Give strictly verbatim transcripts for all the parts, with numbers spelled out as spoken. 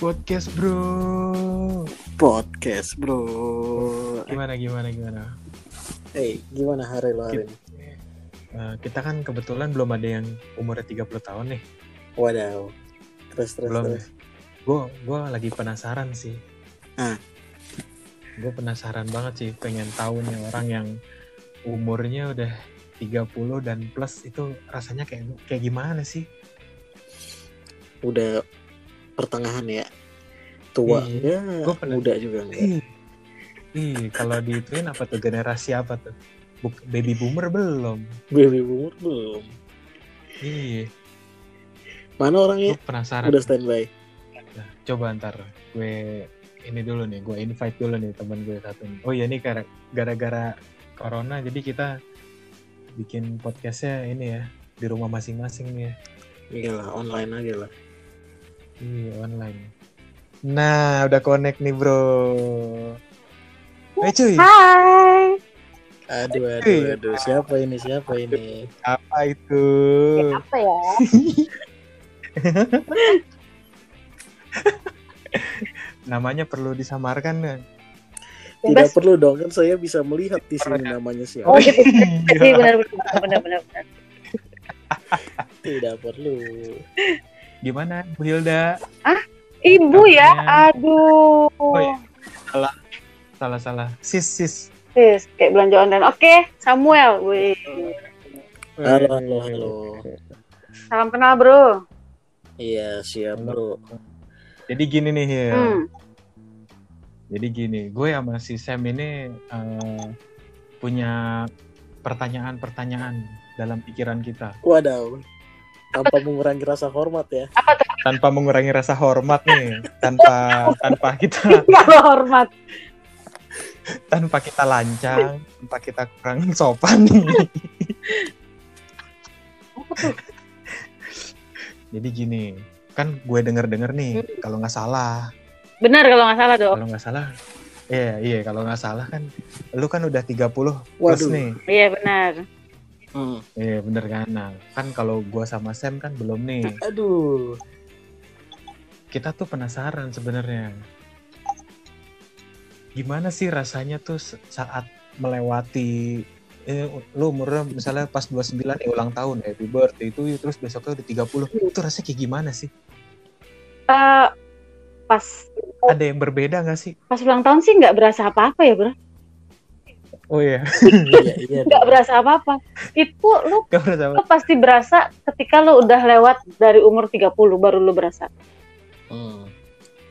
Podcast bro Podcast bro Gimana gimana gimana Eh hey, gimana hari lo hari kita, ini? Uh, kita kan kebetulan belum ada yang umurnya tiga puluh tahun nih. Waduh. Terus terus belum. terus Gue gua lagi penasaran sih ah. Gue penasaran banget sih, pengen tahu nih orang yang umurnya udah tiga puluh dan plus itu rasanya kayak kayak gimana sih? Udah pertengahan ya, tua iya, ya, pernah, muda juga enggak. Ih, kalau diituin apa tuh, generasi apa tuh? Buk, baby boomer belum? Baby boomer belum. Ih, mana orangnya? Penasaran. Udah standby. Nah, coba ntar gue ini dulu nih, gue invite dulu nih teman gue satu. Oh iya nih, gara-gara corona jadi kita bikin podcastnya ini ya di rumah masing-masing nih ya. Iya lah, online aja lah. Iya, online. Nah, udah connect nih, bro. Hey, cuy. Hai. Aduh, aduh, aduh. Siapa ini? Siapa ini? Apa itu? Apa ya? Namanya perlu disamarkan, kan? Tidak Bebas. Perlu dong, kan saya bisa melihat di sini namanya siapa. Oh, gitu. Benar, benar, benar, benar. Tidak perlu. Gimana Bu Hilda? Ah, ibu Apanya? ya? Aduh. Oh, ya. Salah, salah, salah. Sis, sis. Sis, kayak belanja online. Oke, okay. Samuel. Wih. Halo, halo, halo. Salam kenal, bro. Iya, siap, bro. Jadi gini nih, Hil. Hmm. Jadi gini, gue sama si Sam ini uh, punya pertanyaan-pertanyaan dalam pikiran kita. Waduh. Tanpa mengurangi rasa hormat ya. Tanpa mengurangi rasa hormat nih, tanpa tanpa kita hormat. Tanpa kita lancang, tanpa kita kurang sopan nih. Jadi gini, kan gue denger-denger nih, kalau nggak salah. Benar kalau nggak salah dong. Kalau nggak salah, iya iya kalau nggak salah kan, lu kan udah tiga puluh plus nih. Iya benar. Hmm. Iya bener kan. Nah, kan kalau gue sama Sam kan belum nih. Aduh. Kita tuh penasaran sebenarnya. Gimana sih rasanya tuh saat melewati eh, lu umurnya misalnya pas dua puluh sembilan ya ulang tahun, happy birthday itu, terus besoknya udah tiga puluh. Itu rasanya kayak gimana sih? Uh, pas ada yang berbeda gak sih? Pas ulang tahun sih gak berasa apa-apa ya bro. Oh iya. Iya, iya. Gak berasa apa-apa. Itu lu, berasa apa. Lu pasti berasa ketika lu udah lewat dari umur tiga puluh baru lu berasa. Hmm.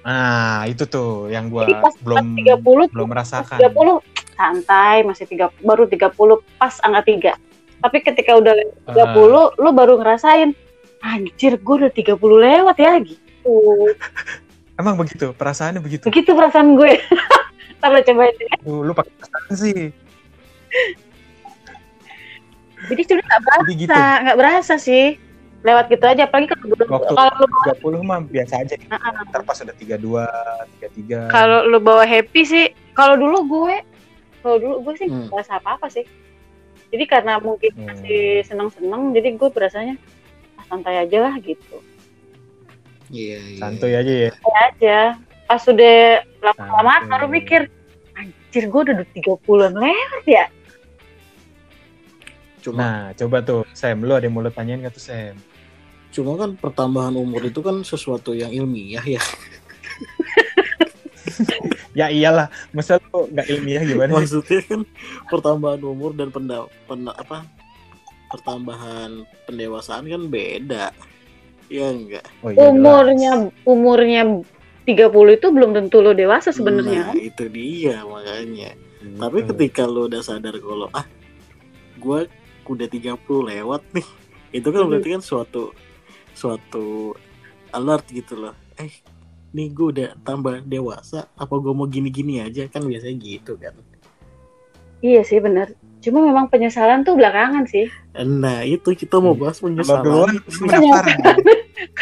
Nah, itu tuh yang gua pas, belum pas tiga puluh, belum merasakan. tiga puluh santai, masih tiga puluh, baru tiga puluh pas angka tiga. Tapi ketika udah tiga puluh uh. lu baru ngerasain, anjir gua udah tiga puluh lewat ya gitu. Emang begitu? Perasaannya begitu? Begitu perasaan gue. Entar lu cobain ya. Lu, lu pakai perasaan sih. Jadi cuma nggak berasa, nggak gitu. berasa sih, lewat gitu aja. Apalagi kalau belum kalau tiga puluh mah biasa aja. Gitu. Uh-uh. Ntar pas udah tiga puluh dua, tiga puluh tiga. Kalau lu bawa happy sih, kalau dulu gue, kalau dulu gue sih nggak hmm. berasa apa-apa sih. Jadi karena mungkin hmm. masih seneng-seneng, jadi gue berasanya ah, santai aja lah gitu. Iya. Yeah, yeah. Santai aja ya. Santai aja. Pas udah lama-lama baru mikir, anjir gue udah tiga puluhan lewat ya. Cuma, nah coba tuh Sam, lu ada yang mau lu tanyain gak tuh Sam? Cuma kan pertambahan umur itu kan sesuatu yang ilmiah ya. Ya iyalah, masa lu gak ilmiah gimana? Maksudnya kan pertambahan umur dan penda, penda, apa, pertambahan pendewasaan kan beda. Iya enggak? Oh, iya, umurnya umurnya tiga puluh itu belum tentu lo dewasa sebenarnya. Nah, itu dia makanya. Hmm. Tapi ketika lo udah sadar kalau ah gue udah tiga puluh lewat nih, itu kan hmm. berarti kan suatu suatu alert gitu loh. Eh, nih gue udah tambah dewasa, apa gue mau gini-gini aja, kan biasanya gitu kan. Iya sih benar. Cuma memang penyesalan tuh belakangan sih. Nah itu kita mau bahas penyesalan. Kalau duluan penasaran.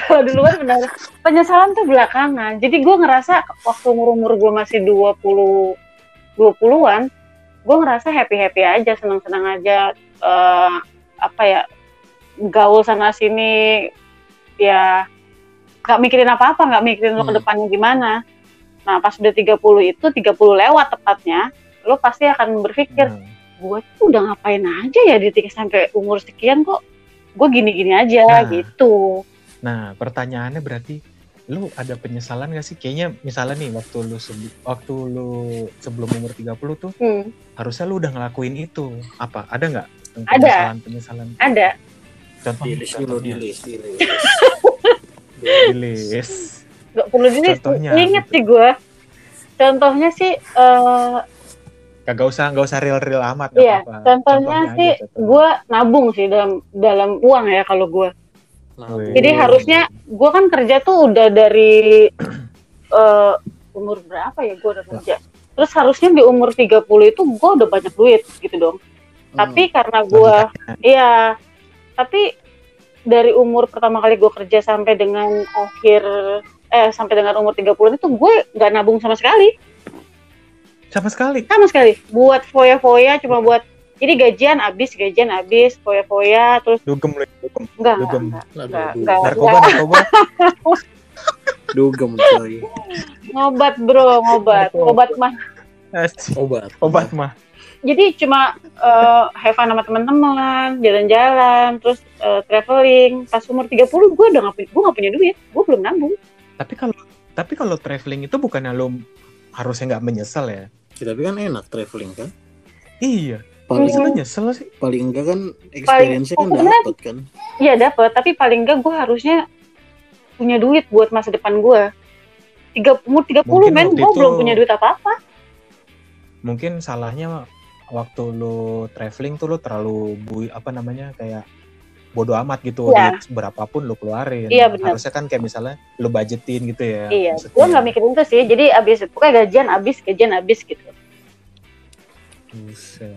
Kalau duluan benar. Penyesalan tuh belakangan. Jadi gue ngerasa waktu umur-umur gue masih dua puluh, dua puluhan, gue ngerasa happy-happy aja, senang-senang aja. Uh, apa ya, gaul sana-sini. Ya nggak mikirin apa-apa, nggak mikirin lo hmm. ke depannya gimana. Nah pas udah tiga puluh itu, tiga puluh lewat tepatnya, lo pasti akan berpikir, hmm. gue tuh udah ngapain aja ya di tiga sampai umur sekian kok gue gini-gini aja nah, gitu. Nah pertanyaannya berarti lo ada penyesalan nggak sih? Kayaknya misalnya nih waktu lo sebelum waktu lo sebelum umur tiga puluh tuh hmm. harusnya lo udah ngelakuin itu, apa ada nggak penyesalan-penyesalan? Ada. Dilis dulu, dilis, dilis. Dilis. Gak perlu dilis, inget sih gue. Contohnya sih... Uh, gak usah, gak usah real-real amat, gak iya, apa-apa. Contohnya, contohnya sih, gue nabung sih dalam dalam uang ya kalau gue. Jadi harusnya, gue kan kerja tuh udah dari uh, umur berapa ya gue udah kerja. Terus harusnya di umur tiga puluh itu gue udah banyak duit gitu dong. Hmm. Tapi karena gue, iya... Tapi dari umur pertama kali gue kerja sampai dengan akhir eh sampai dengan umur tiga puluh itu gue nggak nabung sama sekali. Sama sekali. Sama sekali. Buat foya-foya cuma buat ini gajian habis, gajian habis, foya-foya terus dugem dugem. Enggak. Dugem. Enggak. Narkoba narkoba. Dugem coy. Ngobat, Bro, ngobat. Obat mah. Obat. Obat mah. Jadi cuma uh, have fun sama teman-teman, jalan-jalan, terus uh, traveling. Pas umur tiga puluh gue udah gak, gue gak punya duit, gue belum nabung. Tapi kalau tapi kalau traveling itu bukannya lo harusnya gak menyesal ya? Ya tapi kan enak traveling kan? Iya, paling hmm. nyesel sih. Paling enggak kan experience-nya kan udah dapet kan? Iya dapet, tapi paling enggak gue harusnya punya duit buat masa depan gue. Umur tiga puluh mungkin men, gue itu... belum punya duit apa-apa. Mungkin salahnya... waktu lu traveling tuh lu terlalu bui, apa namanya kayak bodo amat gitu ya. Berapapun lu keluarin ya, harusnya kan kayak misalnya lu budgetin gitu ya. Iya, gue nggak mikirin tuh sih, jadi abis pokoknya gajian abis gajian abis gitu. Bisa.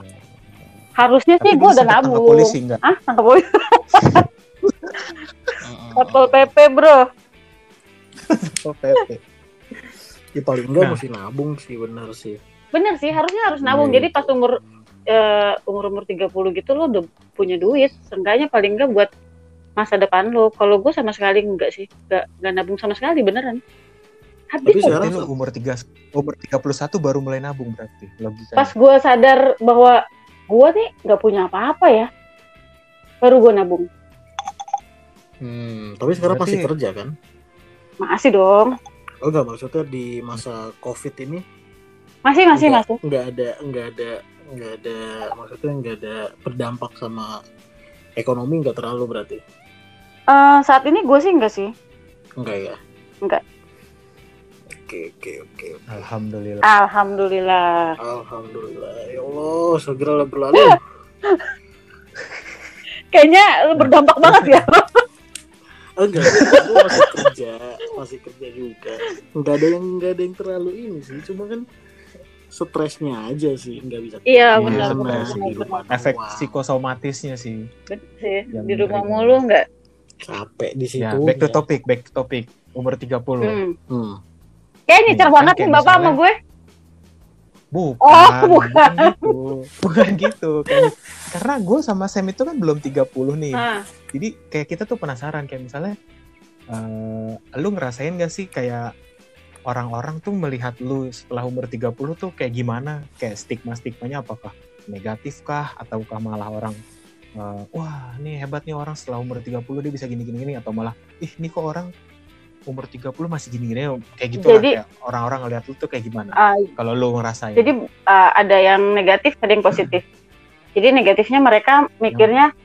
Harusnya tapi sih gue udah nabung. Tangkap polisi nggak? Ah, tangkap polisi. Satpol P P bro. Satpol P P. Ya paling enggak nah. mesti nabung sih, benar sih. Bener sih, harusnya harus nabung. Hmm. Jadi pas umur uh, umur-umur tiga puluh gitu lo udah punya duit. Seenggaknya paling enggak buat masa depan lo. Kalau gue sama sekali enggak sih. Enggak, enggak nabung sama sekali, beneran. Habis. Tapi sekarang lo umur, umur tiga puluh satu baru mulai nabung berarti. Logikanya. Pas gue sadar bahwa gue nih enggak punya apa-apa ya. Baru gue nabung. Hmm, tapi sekarang berarti... masih kerja kan? Masih dong. Oh enggak, maksudnya di masa Covid ini masih masih enggak, masih nggak ada nggak ada nggak ada maksudnya nggak ada berdampak sama ekonomi nggak terlalu berarti uh, saat ini gue sih nggak sih nggak ya nggak oke oke oke alhamdulillah alhamdulillah alhamdulillah ya Allah segera berlalu. Kayaknya berdampak banget ya. Enggak, gue masih kerja masih kerja juga nggak ada yang nggak ada yang terlalu ini sih, cuma kan stresnya aja sih nggak bisa. Iya benar benar. Efek wow. psikosomatisnya sih. Betul sih. Yang di rumah mulu nggak. Capek di situ. Ya, back to topic, back to topic. Umur tiga puluh. Hmm. Hmm. Kayak nyecer ya, banget kan, nih bapak misalnya... sama gue. Bukan. Oh, bukan. Bukan gitu. Bukan gitu. Kayak, karena gue sama Sam itu kan belum tiga puluh nih. Ha. Jadi kayak kita tuh penasaran kayak misalnya uh, lu ngerasain gak sih kayak orang-orang tuh melihat lu setelah umur tiga puluh tuh kayak gimana? Kayak stigma-stigmanya apakah negatif kah? Ataukah malah orang, uh, wah nih hebat nih orang setelah umur tiga puluh dia bisa gini-gini-gini. Atau malah, ih nih kok orang umur tiga puluh masih gini-gini. Kayak gitu jadi, lah, kayak orang-orang ngeliat lu tuh kayak gimana? Uh, Kalau lu ngerasain. Jadi uh, ada yang negatif, ada yang positif. Jadi negatifnya mereka mikirnya,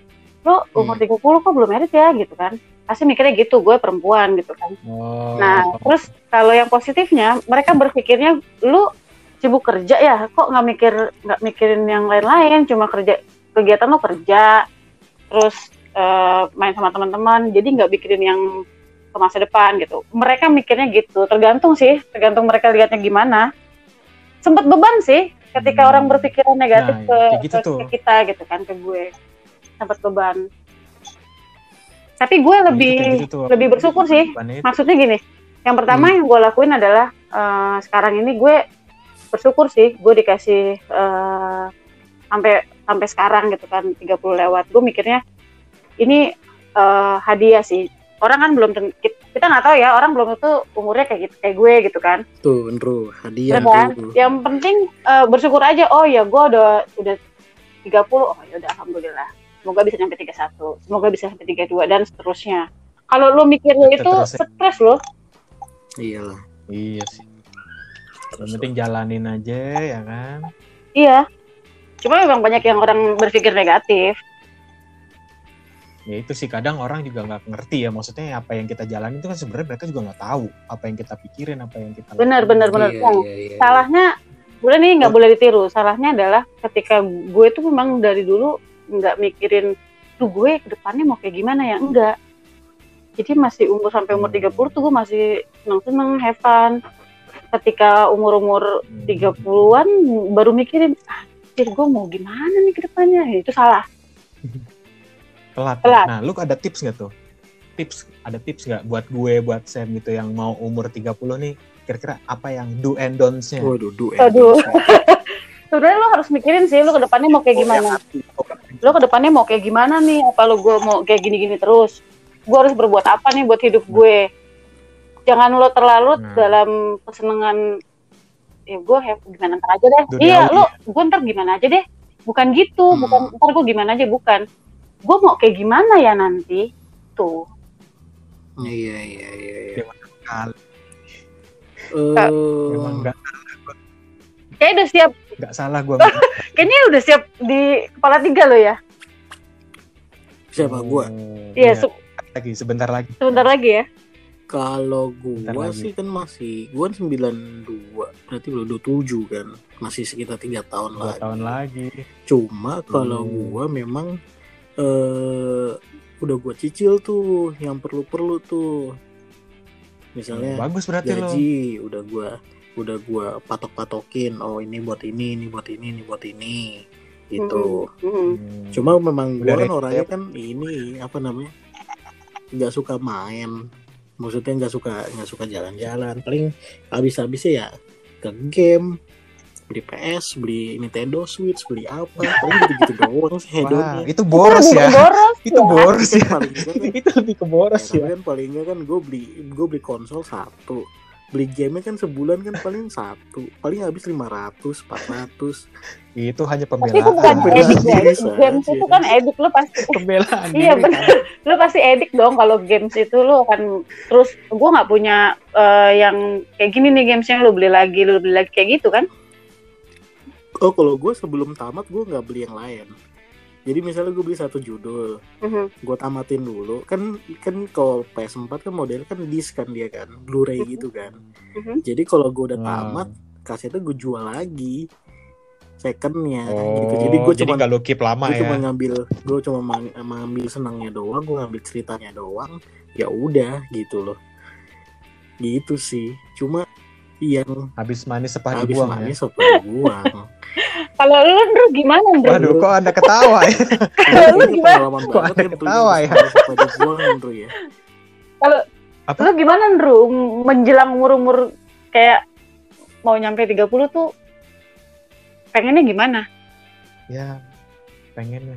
lu umur tiga puluh kok belum married ya gitu kan. Pasti mikirnya gitu, gue perempuan gitu kan. Oh. Nah, terus kalau yang positifnya, mereka berpikirnya lu sibuk kerja ya, kok nggak mikir nggak mikirin yang lain-lain, cuma kerja kegiatan lu kerja, terus uh, main sama teman-teman, jadi nggak mikirin yang ke masa depan gitu. Mereka mikirnya gitu, tergantung sih, tergantung mereka lihatnya gimana. Sempet beban sih, ketika hmm. orang berpikiran negatif nah, ke, gitu ke kita gitu kan, ke gue, sempet beban. Tapi gue lebih gitu, gitu, lebih bersyukur sih. Maksudnya gini, yang pertama hmm. yang gue lakuin adalah uh, sekarang ini gue bersyukur sih, gue dikasih uh, sampai sampai sekarang gitu kan tiga puluh lewat. Gue mikirnya ini uh, hadiah sih. Orang kan belum ten- kita nggak tahu ya, orang belum tentu umurnya kayak gitu, kayak gue gitu kan. Tuh, Nru, hadiah kan? Yang penting uh, bersyukur aja. Oh ya, gue udah udah tiga puluh. Oh ya udah, alhamdulillah. Semoga bisa sampai tiga puluh satu, semoga bisa sampai tiga puluh dua dan seterusnya. Kalau lu mikirnya itu stres lo. Iyalah. Iya sih. Yang penting jalanin aja ya kan. Iya. Cuma memang banyak yang orang berpikir negatif. Ya itu sih, kadang orang juga nggak ngerti ya, maksudnya apa yang kita jalani itu kan sebenarnya mereka juga nggak tahu apa yang kita pikirin, apa yang kita benar benar benar iya, iya, iya. Salahnya gue nih nggak boleh ditiru, salahnya adalah ketika gue tuh memang dari dulu nggak mikirin tuh gue kedepannya mau kayak gimana ya, enggak, jadi masih umur sampai umur tiga puluh tuh gue masih seneng seneng have fun. Ketika umur umur tiga puluhan baru mikirin ah gue mau gimana nih kedepannya, itu salah. Telat. Telat. Nah, lu ada tips nggak tuh? Tips, ada tips nggak buat gue, buat Sam gitu yang mau umur tiga puluh nih, kira-kira apa yang do and don'ts-nya? Waduh, do and don'ts. Sebenarnya lu harus mikirin sih, lu ke depannya mau kayak gimana? Lu ke depannya mau kayak gimana nih? Apa lu gue mau kayak gini-gini terus? Gue harus berbuat apa nih buat hidup gue? Jangan lu terlalu nah. dalam kesenangan, ya gue gimana ntar aja deh. Iya, lu gue ntar gimana aja deh. Bukan gitu, hmm. bukan ntar gue gimana aja, bukan. Gue mau kayak gimana ya nanti tuh. Iya iya iya. Memang kali. Memang enggak. Kayaknya udah siap. Enggak salah gue. Kayaknya udah siap di kepala tiga lo ya. Siapa gue? Iya. Se- lagi sebentar lagi. Sebentar lagi ya. Kalau gue sih kan masih, gue sembilan puluh dua berarti belum dua puluh tujuh kan, masih sekitar tiga tahun lagi. Tahun lagi. Cuma kalau hmm. gue memang Uh, udah gue cicil tuh yang perlu-perlu tuh, misalnya bagus berarti gaji lo. udah gue udah gue patok-patokin, oh ini buat ini, ini buat ini, ini buat ini gitu. Mm-hmm. Cuma memang gue kan orangnya kan ini apa namanya nggak suka main, maksudnya nggak suka nggak suka jalan-jalan, paling habis-habisnya ya ke game, beli P S, beli Nintendo Switch, beli apa, paling gitu-gitu doang sih hedonnya. Itu boros ya. Itu boros ya. Itu lebih ke boros ya. Kan palingnya kan gue beli gue beli konsol satu, beli game kan sebulan kan paling satu, paling habis lima ratus, empat ratus. Itu hanya pembelaan. Itu bukan edik ya. Games itu kan edik, lo pasti pembelaan. Iya benar. Lo pasti edik dong kalau games itu, lo akan terus gue nggak punya uh, yang kayak gini nih gamesnya, lo beli lagi, lo beli lagi kayak gitu kan. Oh kalau gue sebelum tamat gue nggak beli yang lain. Jadi misalnya gue beli satu judul, uh-huh. gue tamatin dulu. Kan kan kalau P S four kan modelnya kan disk kan dia kan, Blu-ray uh-huh. gitu kan. Uh-huh. Jadi kalau gue udah tamat, uh. kasetnya gue jual lagi secondnya. Oh, gitu. Jadi gue cuma nggak keep lama ya. Gue cuma ngambil, gue cuma ngambil senangnya doang, gue ngambil ceritanya doang. Ya udah gitu loh. Gitu sih. Cuma yang habis manis sepah dibuang. Habis manis ya? Sepah dibuang. Kalau lu Nru gimana Nru? Waduh kok anda ketawa ya. Kalau lu gimana? Kok anda ketawa ya? Kalau lu gimana Nru? Menjelang umur-umur kayak mau nyampe tiga puluh tuh pengennya gimana? Ya pengennya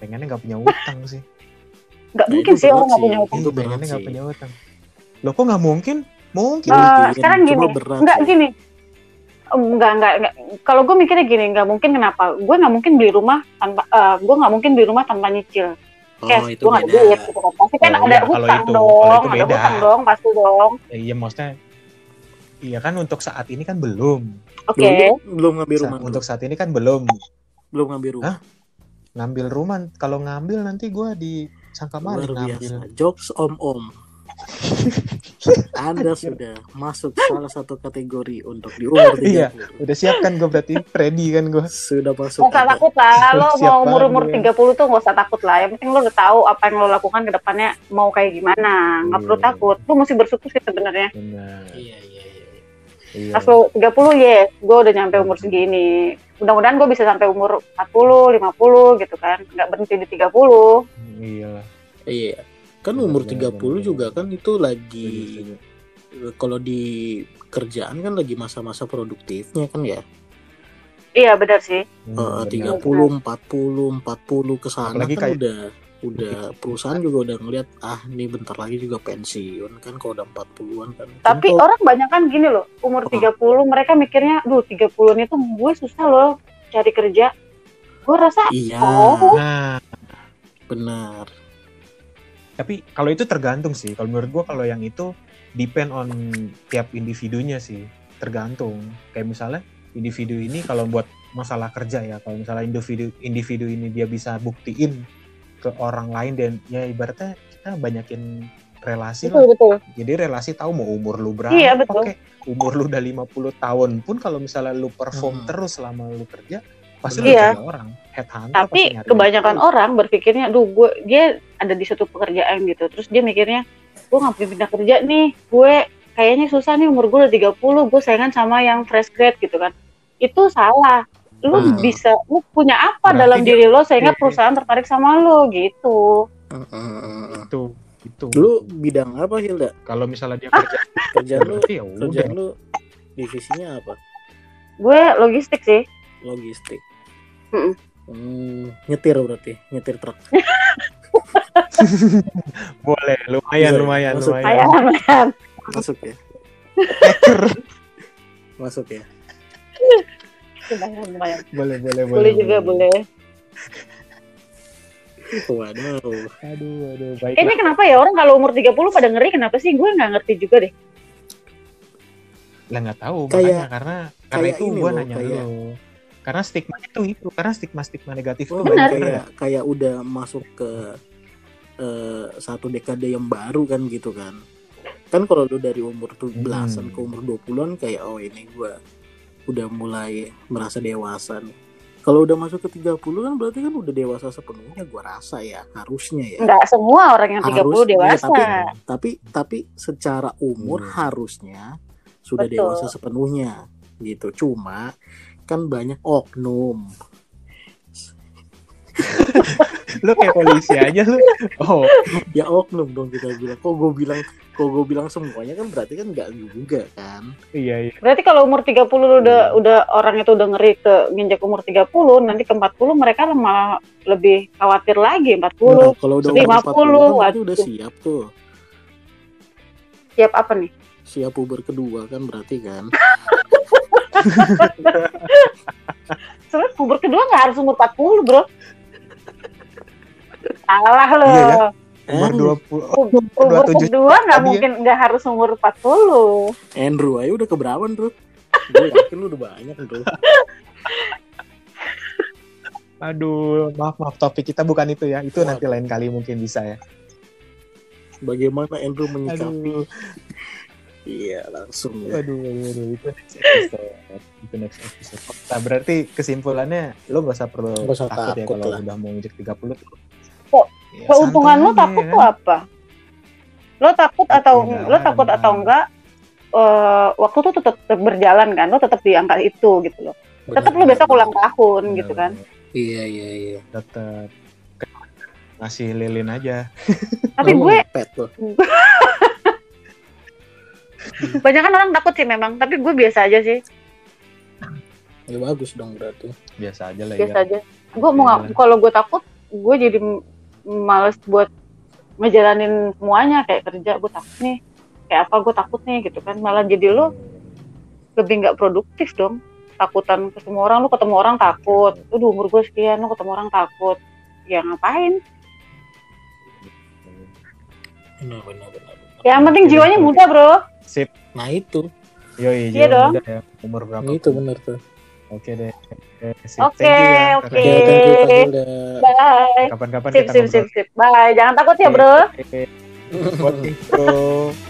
pengennya gak punya utang sih. Gak mungkin sih orang gak punya utang. Pengennya gak punya utang. Loh kok gak mungkin? Mungkin uh, sekarang gini, enggak gini. Enggak, enggak, enggak. Kalau gue mikirnya gini, enggak mungkin kenapa? Gue enggak mungkin beli rumah tanpa uh, gue enggak mungkin beli rumah tanpa nyicil. Cash, oh, itu gue enggak beli gitu. Pasti kan oh, ada ya, hutang itu, dong, ada hutang dong, pasti dong. Ya, iya, maksudnya iya kan untuk saat ini kan belum. Oke. Okay. Belum, belum ngambil rumah. Untuk saat ini kan belum. Belum ngambil rumah. Hah? Ngambil rumah, kalau ngambil nanti gue disangka maling ngambil. Jokes om-om. Anda sudah masuk salah satu kategori untuk di umur tiga puluh. Iya, udah siap kan gue berarti, ready kan gue. Sudah masuk. Gak usah takut lah, lo mau umur-umur tiga puluh tuh gak usah takut lah. Yang penting lo udah tahu apa yang lo lakukan ke depannya mau kayak gimana. Gak perlu takut, lo mesti bersyukur sih sebenarnya. Iya, iya, iya. Pas lo tiga puluh, yes, gue udah nyampe umur segini. Mudah-mudahan gue bisa sampai umur empat puluh, lima puluh gitu kan. Gak berhenti di tiga puluh. Iya. Iya. Kan umur tiga puluh juga kan itu lagi kalau di kerjaan kan lagi masa-masa produktifnya kan ya. Iya benar sih. Uh, tiga puluh, empat puluh, empat puluh ke sana kan kayak, udah udah perusahaan juga udah ngelihat ah ini bentar lagi juga pensiun kan kalau udah empat puluhan kan. Tapi kalo... orang banyak kan gini loh, umur tiga puluh oh. mereka mikirnya, duh tiga puluhan itu gue susah loh cari kerja. Gue rasa iya. Oh. Nah, benar. Tapi kalau itu tergantung sih. Kalau menurut gue kalau yang itu depend on tiap individunya sih. Tergantung. Kayak misalnya individu ini kalau buat masalah kerja ya, kalau misalnya individu individu ini dia bisa buktiin ke orang lain dan ya ibaratnya kita banyakin relasi betul, lah. Betul. Jadi relasi tahu mau umur lu berapa, iya, pakai umur lu udah lima puluh tahun pun kalau misalnya lu perform hmm. terus selama lu kerja pasti iya. lu jadi orang headhunter. Tapi kebanyakan itu. Orang berpikirnya, duh gue dia ada di suatu pekerjaan gitu, terus dia mikirnya gue nggak boleh pindah kerja nih, gue kayaknya susah nih umur gue udah tiga puluh, gue saingan sama yang fresh grade gitu kan. Itu salah. Lu hmm. bisa, lu punya apa berarti dalam diri lo sehingga iya. perusahaan tertarik sama lo gitu. Uh, uh, uh. Itu, itu. Lu bidang apa Hilda? Kalau misalnya dia kerja, kerja lu, ya kerja lu divisinya apa? Gue logistik sih. Logistik. Mm-mm. Hmm, nyetir berarti, nyetir truk. Boleh, lumayan, Boleh. lumayan, Masuk. lumayan. lumayan. Masuk ya. Masuk ya. Lumayan. Boleh, boleh, boleh. Boleh juga, boleh. Waduh. Aduh, aduh. Baik. Kayaknya kenapa ya orang kalau umur tiga puluh pada ngeri, kenapa sih? Gue nggak ngerti juga deh. Lah nggak tahu, makanya karena karena itu gue nanya lo. Karena stigma itu itu, karena stigma-stigma negatif itu kayak kayak udah masuk ke uh, satu dekade yang baru kan gitu kan. Kan kalau lu dari umur tujuh belasan hmm. ke umur dua puluhan kayak oh ini gue udah mulai merasa dewasa nih. Kalau udah masuk ke tiga puluh kan berarti kan udah dewasa sepenuhnya gue rasa ya, harusnya ya. Enggak semua orang yang tiga puluh harus, dewasa. Ya, tapi, tapi tapi secara umur hmm. harusnya sudah Betul. dewasa sepenuhnya gitu. Cuma kan banyak oknum. Lu kayak polisi aja lu. Oh, ya oknum dong kita bilang. Kok gue bilang kok gue bilang semuanya kan berarti kan enggak juga kan. Iya, iya. Berarti kalau umur tiga puluh lu udah hmm. udah orang itu udah ngeri ke nginjak umur tiga puluh, nanti ke empat puluh mereka malah lebih khawatir lagi. Empat puluh. Nah, kalau udah lima puluh, berarti udah siap tuh. Siap apa nih? Siap puber kedua kan berarti kan. Sebenarnya puber kedua enggak harus umur empat puluh, Bro. Salah loh. Iya, ya? Umur dua puluh. Umur kedua enggak mungkin enggak harus umur empat puluh. Andrew ayo udah keberapaan, Bro? Gue yakin lu udah banyak, Bro. Aduh, maaf maaf topik kita bukan itu ya. Itu maaf. Nanti lain kali mungkin bisa ya. Bagaimana Andrew menyikapi? Iya, langsung. Ya. Aduh, aduh, aduh, itu next episode. Itu next episode. Nah, berarti kesimpulannya lo gak usah perlu gak usah takut, takut ya kalau lah. Udah mau nginjek tiga puluh tuh. Kok ya, keuntungan lo takut ya, tuh kan? Apa? Lo takut atau ya, lo takut nah. atau enggak? Uh, waktu tuh tetap berjalan kan, lo tetap di angka itu gitu lo. Tetap lo besok ulang tahun bener, gitu kan? Iya, iya, iya. Tetap ngasih lilin aja. Tapi gue pet lo. Banyak kan orang takut sih memang, tapi gue biasa aja sih. Ya bagus dong berarti. Biasa aja lah ya. Biasa aja. Gue mau nggak, kalau gue takut, gue jadi malas buat ngejalanin semuanya kayak kerja. Gue takut nih, kayak apa gue takut nih gitu kan. Malah jadi lo lebih nggak produktif dong. Takutan ketemu orang, lo ketemu orang takut. Udah umur gue sekian, lo ketemu orang takut. Ya ngapain? Benar-benar. Ya yang penting jiwanya muda bro. Sip. Nah itu. Yoi, iya dong. Muda, ya. Umur berapa? Nah, itu benar tuh. Oke deh. Oke oke. Bye. Kapan-kapan sip, kita sip, sip, sip. Bye. Jangan takut ya bro. Oke. Bro.